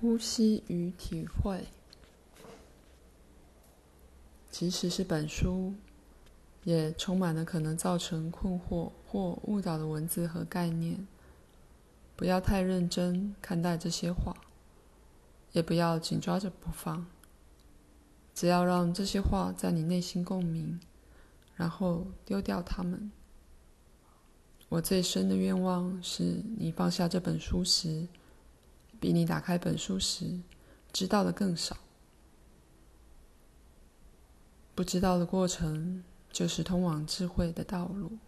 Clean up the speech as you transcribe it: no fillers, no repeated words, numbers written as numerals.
呼吸与体会，即使是本书也充满了可能造成困惑或误导的文字和概念，不要太认真看待这些话，也不要紧抓着不放，只要让这些话在你内心共鸣，然后丢掉它们。我最深的愿望是你放下这本书时，比你打开本书时知道的更少。不知道的过程就是通往智慧的道路。